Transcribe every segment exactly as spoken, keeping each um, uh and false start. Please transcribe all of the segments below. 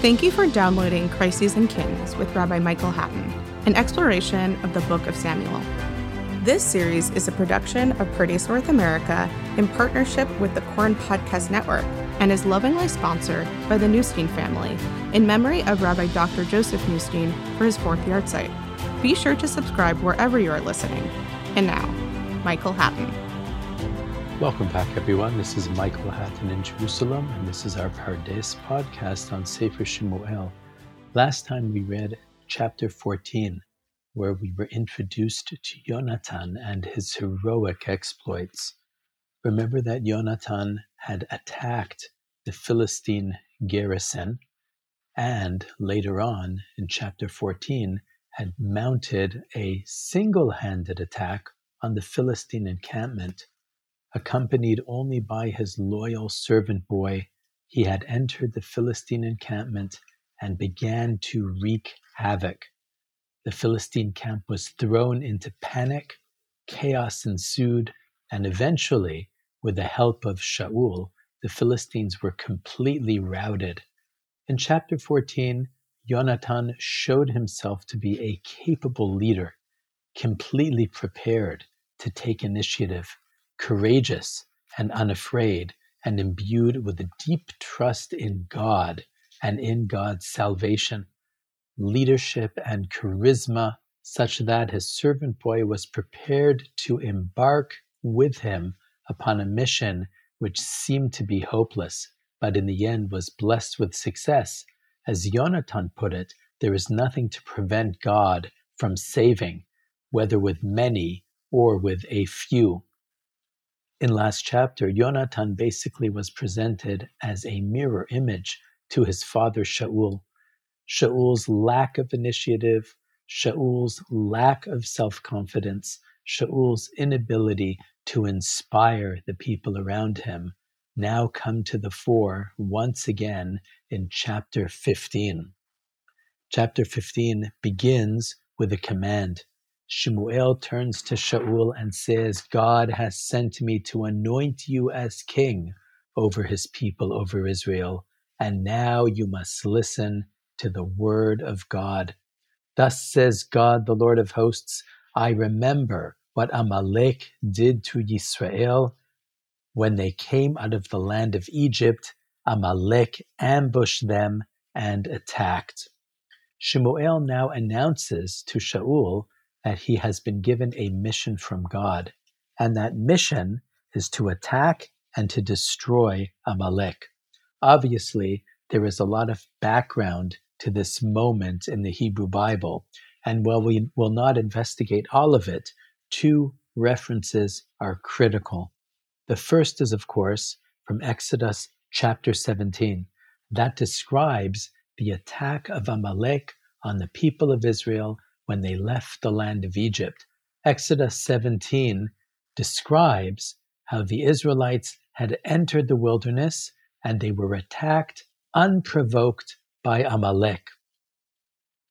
Thank you for downloading Crises and Kings with Rabbi Michael Hattin, an exploration of the Book of Samuel. This series is a production of Purdy North America in partnership with the Koren Podcast Network and is lovingly sponsored by the Nuestein family in memory of Rabbi Doctor Joseph Nuestein for his fourth yard site. Be sure to subscribe wherever you are listening. And now, Michael Hattin. Welcome back, everyone. This is Michael Hattin in Jerusalem, and this is our Pardes podcast on Sefer Shmuel. Last time we read chapter fourteen, where we were introduced to Yonatan and his heroic exploits. Remember that Yonatan had attacked the Philistine garrison, and later on in chapter fourteen, had mounted a single-handed attack on the Philistine encampment. Accompanied only by his loyal servant boy, he had entered the Philistine encampment and began to wreak havoc. The Philistine camp was thrown into panic, chaos ensued, and eventually, with the help of Shaul, the Philistines were completely routed. In chapter fourteen, Yonatan showed himself to be a capable leader, completely prepared to take initiative, courageous and unafraid, and imbued with a deep trust in God and in God's salvation, leadership and charisma such that his servant boy was prepared to embark with him upon a mission which seemed to be hopeless, but in the end was blessed with success. As Yonatan put it, there is nothing to prevent God from saving, whether with many or with a few. In last chapter, Yonatan basically was presented as a mirror image to his father Shaul. Shaul's lack of initiative, Shaul's lack of self-confidence, Shaul's inability to inspire the people around him now come to the fore once again in chapter fifteen. Chapter fifteen begins with a command. Shmuel turns to Shaul and says, God has sent me to anoint you as king over his people, over Israel, and now you must listen to the word of God. Thus says God, the Lord of hosts, I remember what Amalek did to Yisrael. When they came out of the land of Egypt, Amalek ambushed them and attacked. Shmuel now announces to Shaul that he has been given a mission from God, and that mission is to attack and to destroy Amalek. Obviously, there is a lot of background to this moment in the Hebrew Bible, and while we will not investigate all of it, two references are critical. The first is, of course, from Exodus chapter seventeen, that describes the attack of Amalek on the people of Israel when they left the land of Egypt. Exodus seventeen describes how the Israelites had entered the wilderness and they were attacked unprovoked by Amalek.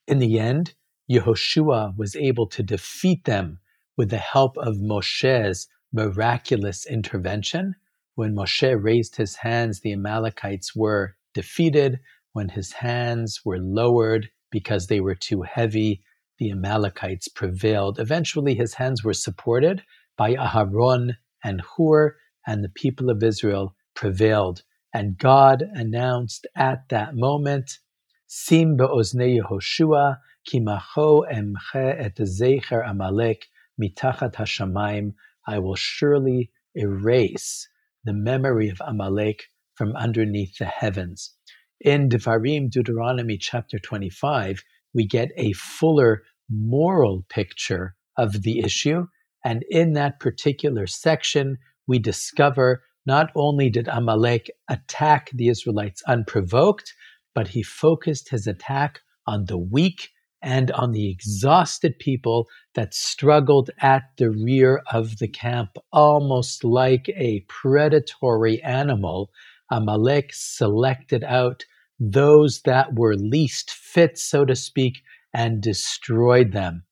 In the end, Yehoshua was able to defeat them with the help of Moshe's miraculous intervention. When Moshe raised his hands, the Amalekites were defeated. When his hands were lowered because they were too heavy, the Amalekites prevailed. Eventually, his hands were supported by Aharon and Hur, and the people of Israel prevailed. And God announced at that moment, Sim be'oznei Yehoshua, ki macho emche et zecher Amalek mitachat hashamayim. I will surely erase the memory of Amalek from underneath the heavens. In Devarim, Deuteronomy chapter twenty-five, we get a fuller moral picture of the issue. And in that particular section, we discover not only did Amalek attack the Israelites unprovoked, but he focused his attack on the weak and on the exhausted people that struggled at the rear of the camp, almost like a predatory animal. Amalek selected out those that were least fit, so to speak, and destroyed them.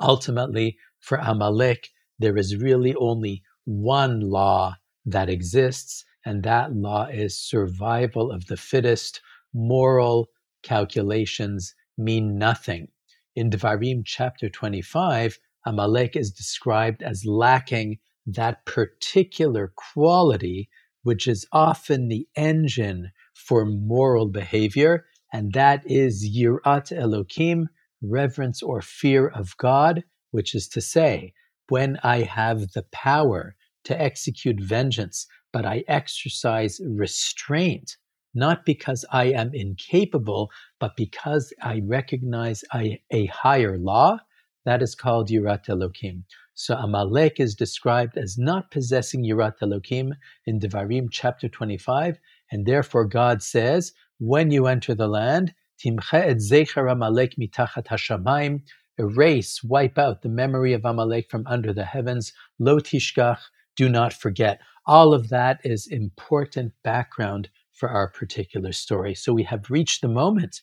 Ultimately, for Amalek, there is really only one law that exists, and that law is survival of the fittest, moral calculations mean nothing. In Devarim chapter twenty-five, Amalek is described as lacking that particular quality which is often the engine for moral behavior, and that is Yirat Elohim, reverence or fear of God, which is to say, when I have the power to execute vengeance, but I exercise restraint, not because I am incapable, but because I recognize I, a higher law, that is called Yirat Elohim. So Amalek is described as not possessing Yirat Elohim in Devarim chapter twenty-five, and therefore God says, when you enter the land, Timcha et zecher Amalek mitachat hashamayim, erase, wipe out the memory of Amalek from under the heavens, lo tishkach, do not forget. All of that is important background for our particular story. So we have reached the moment.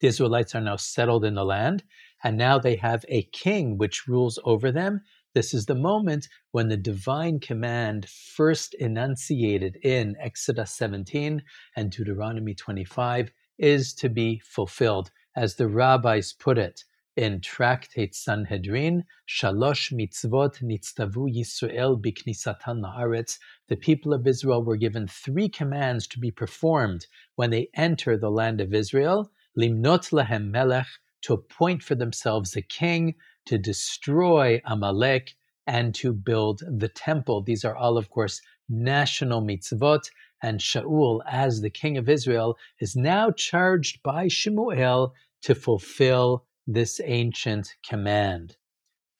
The Israelites are now settled in the land, and now they have a king which rules over them. This is the moment when the divine command first enunciated in Exodus seventeen and Deuteronomy twenty-five is to be fulfilled. As the rabbis put it in Tractate Sanhedrin, Shalosh mitzvot nitztavu Yisrael biknisatan la'aretz. The people of Israel were given three commands to be performed when they enter the land of Israel. Limnot lahem melech, to appoint for themselves a king, to destroy Amalek, and to build the temple. These are all, of course, national mitzvot, and Shaul, as the king of Israel, is now charged by Shmuel to fulfill this ancient command.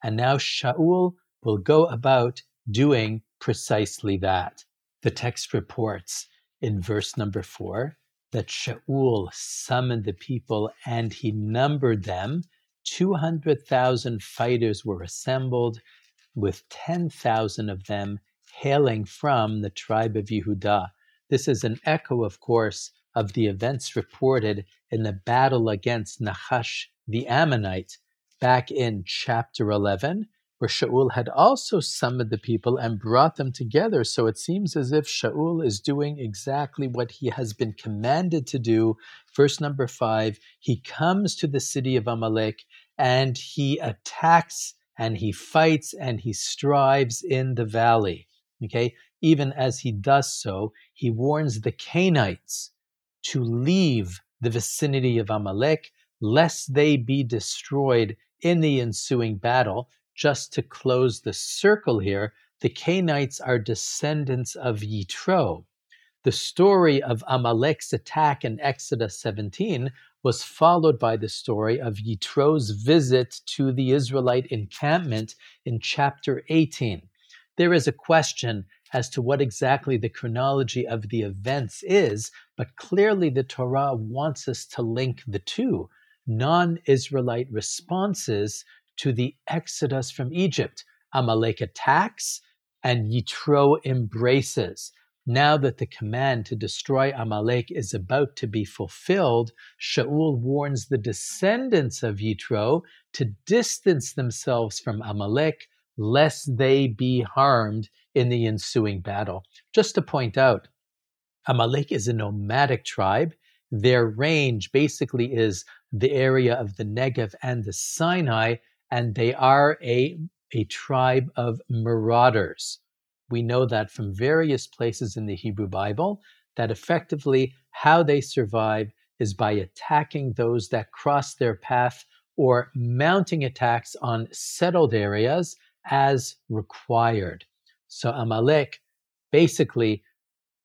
And now Shaul will go about doing precisely that. The text reports in verse number four, that Shaul summoned the people and he numbered them. two hundred thousand fighters were assembled, with ten thousand of them hailing from the tribe of Yehudah. This is an echo, of course, of the events reported in the battle against Nahash the Ammonite back in chapter eleven, where Shaul had also summoned the people and brought them together. So it seems as if Shaul is doing exactly what he has been commanded to do. Verse number five, he comes to the city of Amalek and he attacks and he fights and he strives in the valley. Okay, even as he does so, he warns the Kenites to leave the vicinity of Amalek, lest they be destroyed in the ensuing battle. Just to close the circle here, the Kenites are descendants of Yitro. The story of Amalek's attack in Exodus seventeen was followed by the story of Yitro's visit to the Israelite encampment in chapter eighteen. There is a question as to what exactly the chronology of the events is, but clearly the Torah wants us to link the two non-Israelite responses to the exodus from Egypt. Amalek attacks and Yitro embraces. Now that the command to destroy Amalek is about to be fulfilled, Shaul warns the descendants of Yitro to distance themselves from Amalek, lest they be harmed in the ensuing battle. Just to point out, Amalek is a nomadic tribe. Their range basically is the area of the Negev and the Sinai, and they are a, a tribe of marauders. We know that from various places in the Hebrew Bible, that effectively how they survive is by attacking those that cross their path or mounting attacks on settled areas as required. So Amalek basically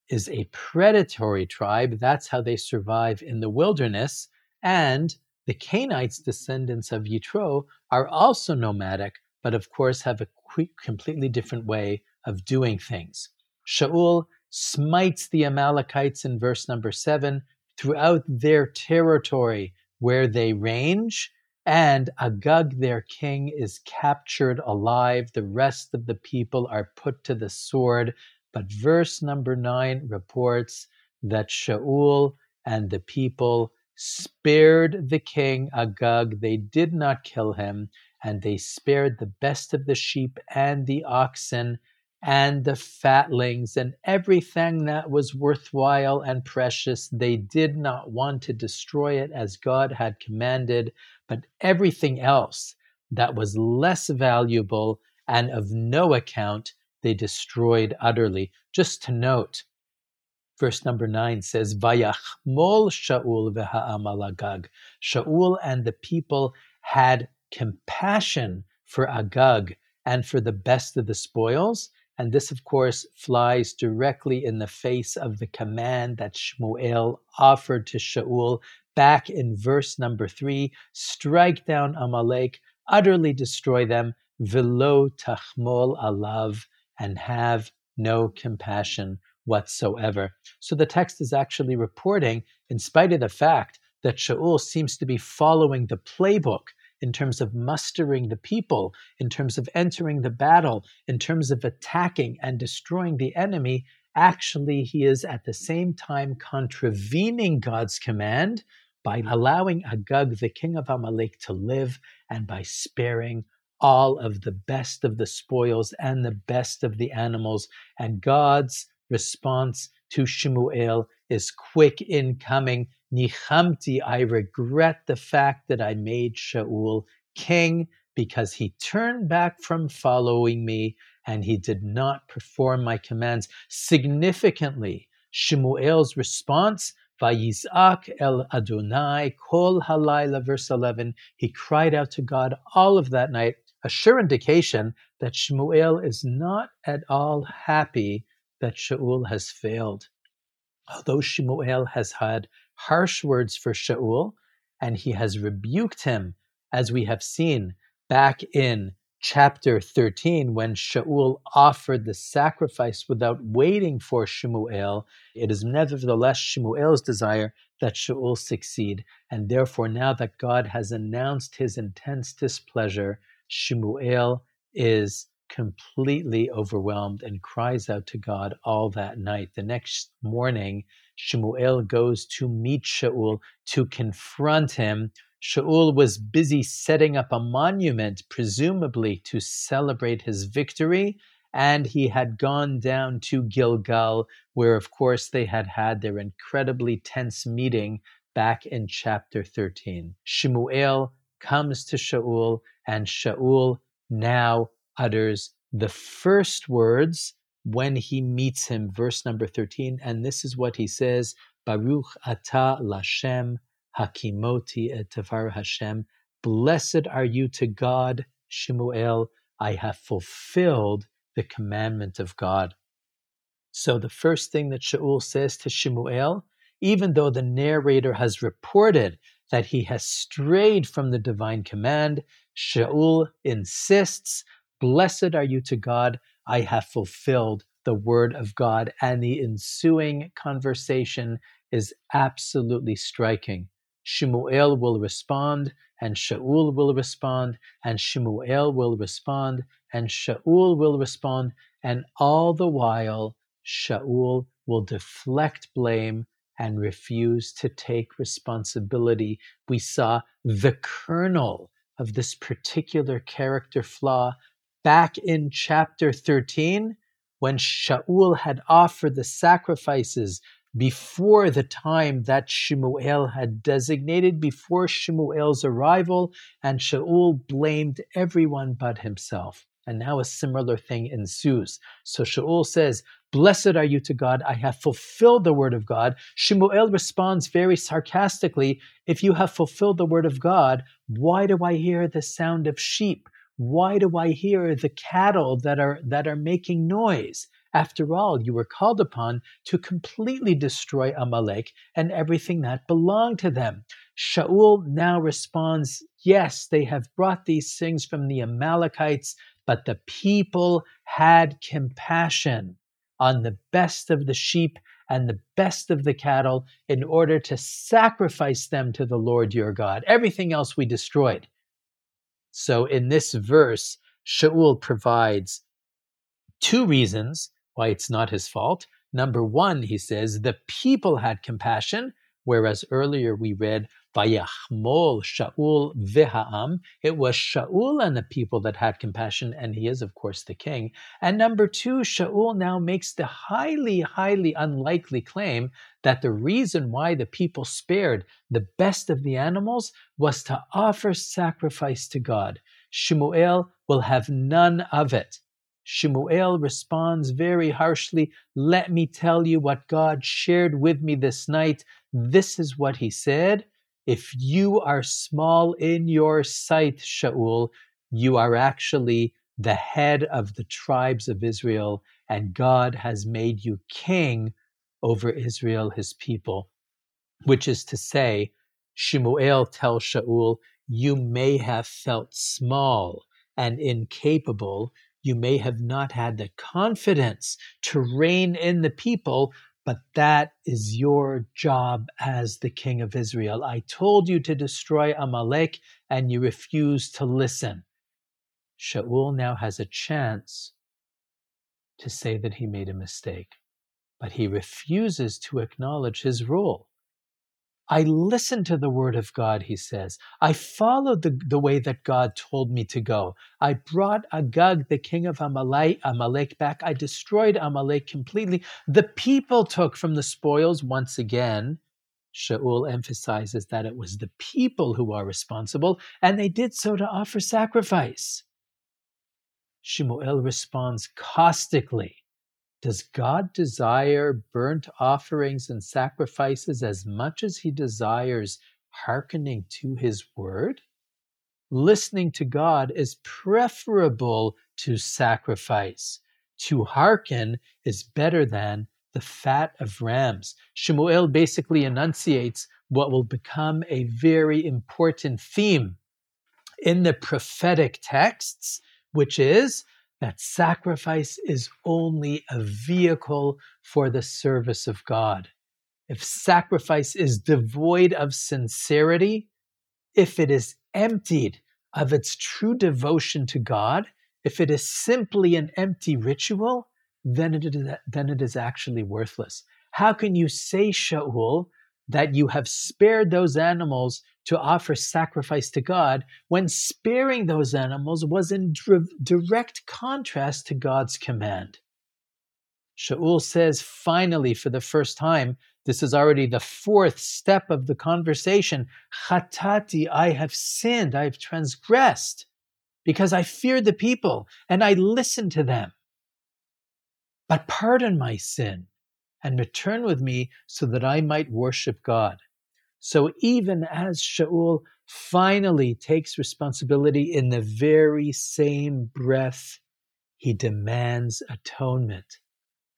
is a predatory tribe. That's how they survive in the wilderness. And the Kenites, descendants of Yitro, are also nomadic, but of course have a quick, completely different way of doing things. Shaul smites the Amalekites in verse number seven throughout their territory where they range, and Agag, their king, is captured alive. The rest of the people are put to the sword. But verse number nine reports that Shaul and the people spared the king Agag. They did not kill him, and they spared the best of the sheep and the oxen, and the fatlings and everything that was worthwhile and precious. They did not want to destroy it as God had commanded, but everything else that was less valuable and of no account, they destroyed utterly. Just to note, verse number nine says, Vayachmol Shaul v'ha'amal Agag. Shaul and the people had compassion for Agag and for the best of the spoils. And this, of course, flies directly in the face of the command that Shmuel offered to Shaul back in verse number three, strike down Amalek, utterly destroy them, velo tachmol alav, and have no compassion whatsoever. So the text is actually reporting, in spite of the fact that Shaul seems to be following the playbook in terms of mustering the people, in terms of entering the battle, in terms of attacking and destroying the enemy, actually he is at the same time contravening God's command by allowing Agag, the king of Amalek, to live and by sparing all of the best of the spoils and the best of the animals. And God's response to Shmuel is quick in coming. Nichamti, I regret the fact that I made Shaul king because he turned back from following me and he did not perform my commands. Significantly, Shmuel's response, Vayizak el Adonai kol halayla, verse eleven, he cried out to God all of that night, a sure indication that Shmuel is not at all happy that Shaul has failed. Although Shmuel has had harsh words for Shaul, and he has rebuked him, as we have seen back in chapter thirteen, when Shaul offered the sacrifice without waiting for Shmuel, it is nevertheless Shmuel's desire that Shaul succeed. And therefore, now that God has announced his intense displeasure, Shmuel is completely overwhelmed and cries out to God all that night. The next morning, Shmuel goes to meet Shaul to confront him. Shaul was busy setting up a monument, presumably to celebrate his victory, and he had gone down to Gilgal, where, of course, they had had their incredibly tense meeting back in chapter thirteen. Shmuel comes to Shaul, and Shaul now utters the first words when he meets him, verse number thirteen, and this is what he says, Baruch atah Lashem hakimoti et tevar Hashem. Blessed are you to God, Shmuel, I have fulfilled the commandment of God. So the first thing that Shaul says to Shmuel, even though the narrator has reported that he has strayed from the divine command, Shaul insists, blessed are you to God, I have fulfilled the word of God. And the ensuing conversation is absolutely striking. Shmuel will respond, and Shaul will respond, and Shmuel will respond, and Shaul will respond, and all the while, Shaul will deflect blame and refuse to take responsibility. We saw the kernel of this particular character flaw back in chapter thirteen, when Shaul had offered the sacrifices before the time that Shmuel had designated, before Shmuel's arrival, and Shaul blamed everyone but himself. And now a similar thing ensues. So Shaul says, blessed are you to God, I have fulfilled the word of God. Shmuel responds very sarcastically, if you have fulfilled the word of God, why do I hear the sound of sheep? Why do I hear the cattle that are that are making noise? After all, you were called upon to completely destroy Amalek and everything that belonged to them. Shaul now responds, yes, they have brought these things from the Amalekites, but the people had compassion on the best of the sheep and the best of the cattle in order to sacrifice them to the Lord your God. Everything else we destroyed. So in this verse, Shaul provides two reasons why it's not his fault. Number one, he says, the people had compassion. whereas earlier we read Vayachmol Shaul v'ha'am. It was Shaul and the people that had compassion, and he is, of course, the king. And number two, Shaul now makes the highly, highly unlikely claim that the reason why the people spared the best of the animals was to offer sacrifice to God. Shmuel will have none of it. Shmuel responds very harshly, "Let me tell you what God shared with me this night. This is what he said. If you are small in your sight, Shaul, you are actually the head of the tribes of Israel, and God has made you king over Israel, his people." Which is to say, Shmuel tells Shaul, "You may have felt small and incapable. You may have not had the confidence to reign in the people, but that is your job as the king of Israel. I told you to destroy Amalek, and you refused to listen." Shaul now has a chance to say that he made a mistake, but he refuses to acknowledge his role. "I listened to the word of God," he says. "I followed the, the way that God told me to go. I brought Agag, the king of Amalek, Amalek back. I destroyed Amalek completely. The people took from the spoils." Once again, Shaul emphasizes that it was the people who are responsible, and they did so to offer sacrifice. Shmuel responds caustically, "Does God desire burnt offerings and sacrifices as much as he desires hearkening to his word? Listening to God is preferable to sacrifice. To hearken is better than the fat of rams." Shmuel basically enunciates what will become a very important theme in the prophetic texts, which is that sacrifice is only a vehicle for the service of God. If sacrifice is devoid of sincerity, if it is emptied of its true devotion to God, if it is simply an empty ritual, then it is, then it is actually worthless. How can you say, Shaul, that you have spared those animals to offer sacrifice to God, when sparing those animals was in dr- direct contrast to God's command? Shaul says, finally, for the first time, this is already the fourth step of the conversation, Chatati, I have sinned, I have transgressed, because I feared the people, and I listened to them. But pardon my sin, and return with me so that I might worship God. So even as Shaul finally takes responsibility, in the very same breath, he demands atonement,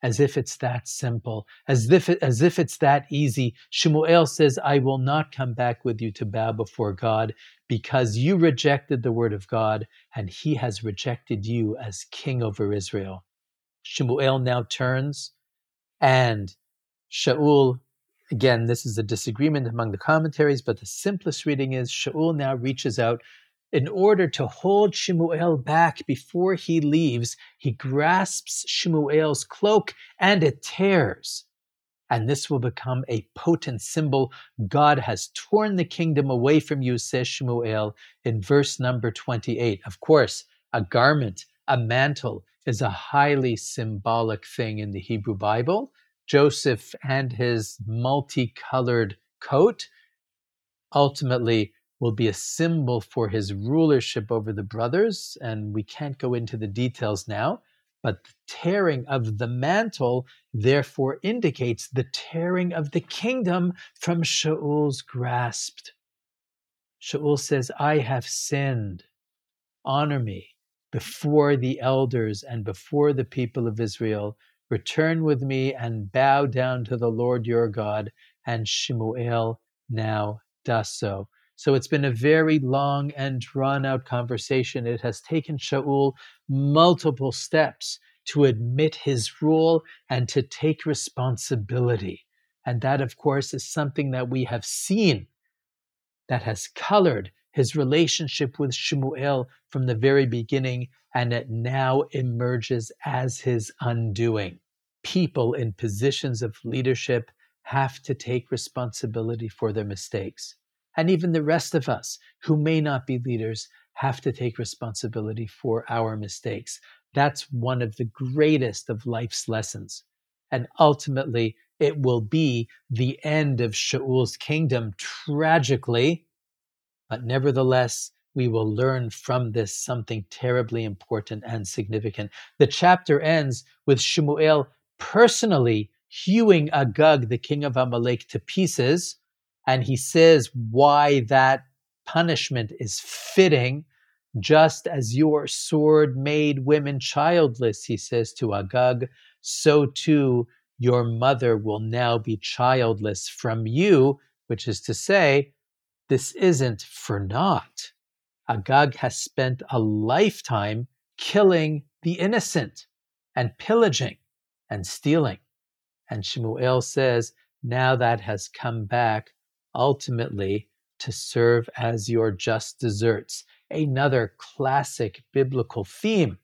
as if it's that simple, as if, as if it's that easy. Shmuel says, "I will not come back with you to bow before God, because you rejected the word of God, and he has rejected you as king over Israel." Shmuel now turns, and Shaul, again, this is a disagreement among the commentaries, but the simplest reading is Shaul now reaches out. In order to hold Shmuel back before he leaves, he grasps Shmuel's cloak and it tears. And this will become a potent symbol. God has torn the kingdom away from you, says Shmuel in verse number twenty-eight. Of course, a garment, a mantle, is a highly symbolic thing in the Hebrew Bible. Joseph and his multicolored coat ultimately will be a symbol for his rulership over the brothers, and we can't go into the details now, but the tearing of the mantle therefore indicates the tearing of the kingdom from Shaul's grasp. Shaul says, "I have sinned. Honor me before the elders and before the people of Israel. Return with me and bow down to the Lord your God." And Shmuel now does so. So it's been a very long and drawn-out conversation. It has taken Shaul multiple steps to admit his role and to take responsibility. And that, of course, is something that we have seen that has colored his relationship with Shmuel from the very beginning, and it now emerges as his undoing. People in positions of leadership have to take responsibility for their mistakes. And even the rest of us who may not be leaders have to take responsibility for our mistakes. That's one of the greatest of life's lessons. And ultimately, it will be the end of Shaul's kingdom, tragically. But nevertheless, we will learn from this something terribly important and significant. The chapter ends with Shmuel personally hewing Agag, the king of Amalek, to pieces. And he says why that punishment is fitting. Just as your sword made women childless, he says to Agag, so too your mother will now be childless from you, which is to say, this isn't for naught. Agag has spent a lifetime killing the innocent and pillaging and stealing. And Shmuel says, now that has come back ultimately to serve as your just deserts. Another classic biblical theme.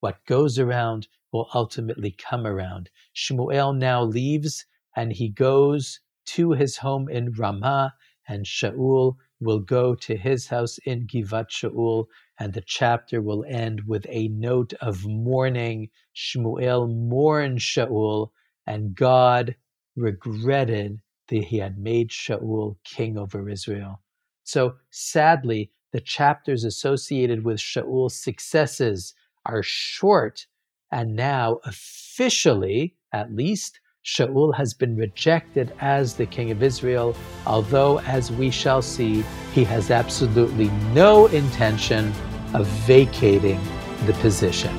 What goes around will ultimately come around. Shmuel now leaves and he goes to his home in Ramah, and Shaul will go to his house in Givat Shaul, and the chapter will end with a note of mourning. Shmuel mourned Shaul, and God regretted that he had made Shaul king over Israel. So sadly, the chapters associated with Shaul's successes are short, and now officially, at least, Shaul has been rejected as the king of Israel, although, as we shall see, he has absolutely no intention of vacating the position.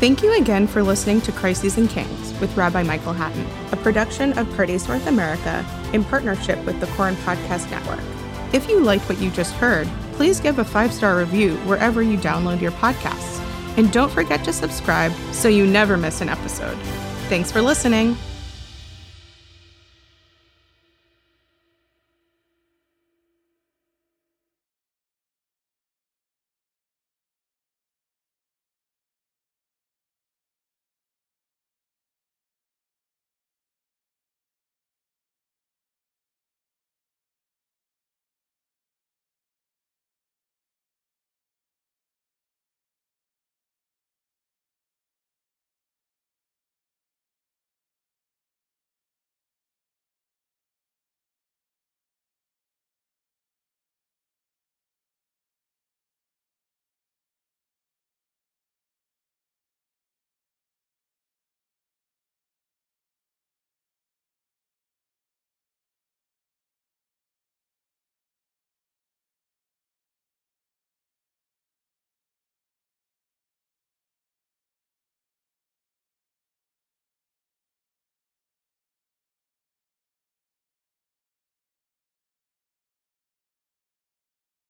Thank you again for listening to Crises and Kings with Rabbi Michael Hattin, a production of Purdy's North America in partnership with the Koren Podcast Network. If you liked what you just heard, please give a five-star review wherever you download your podcasts. And don't forget to subscribe so you never miss an episode. Thanks for listening.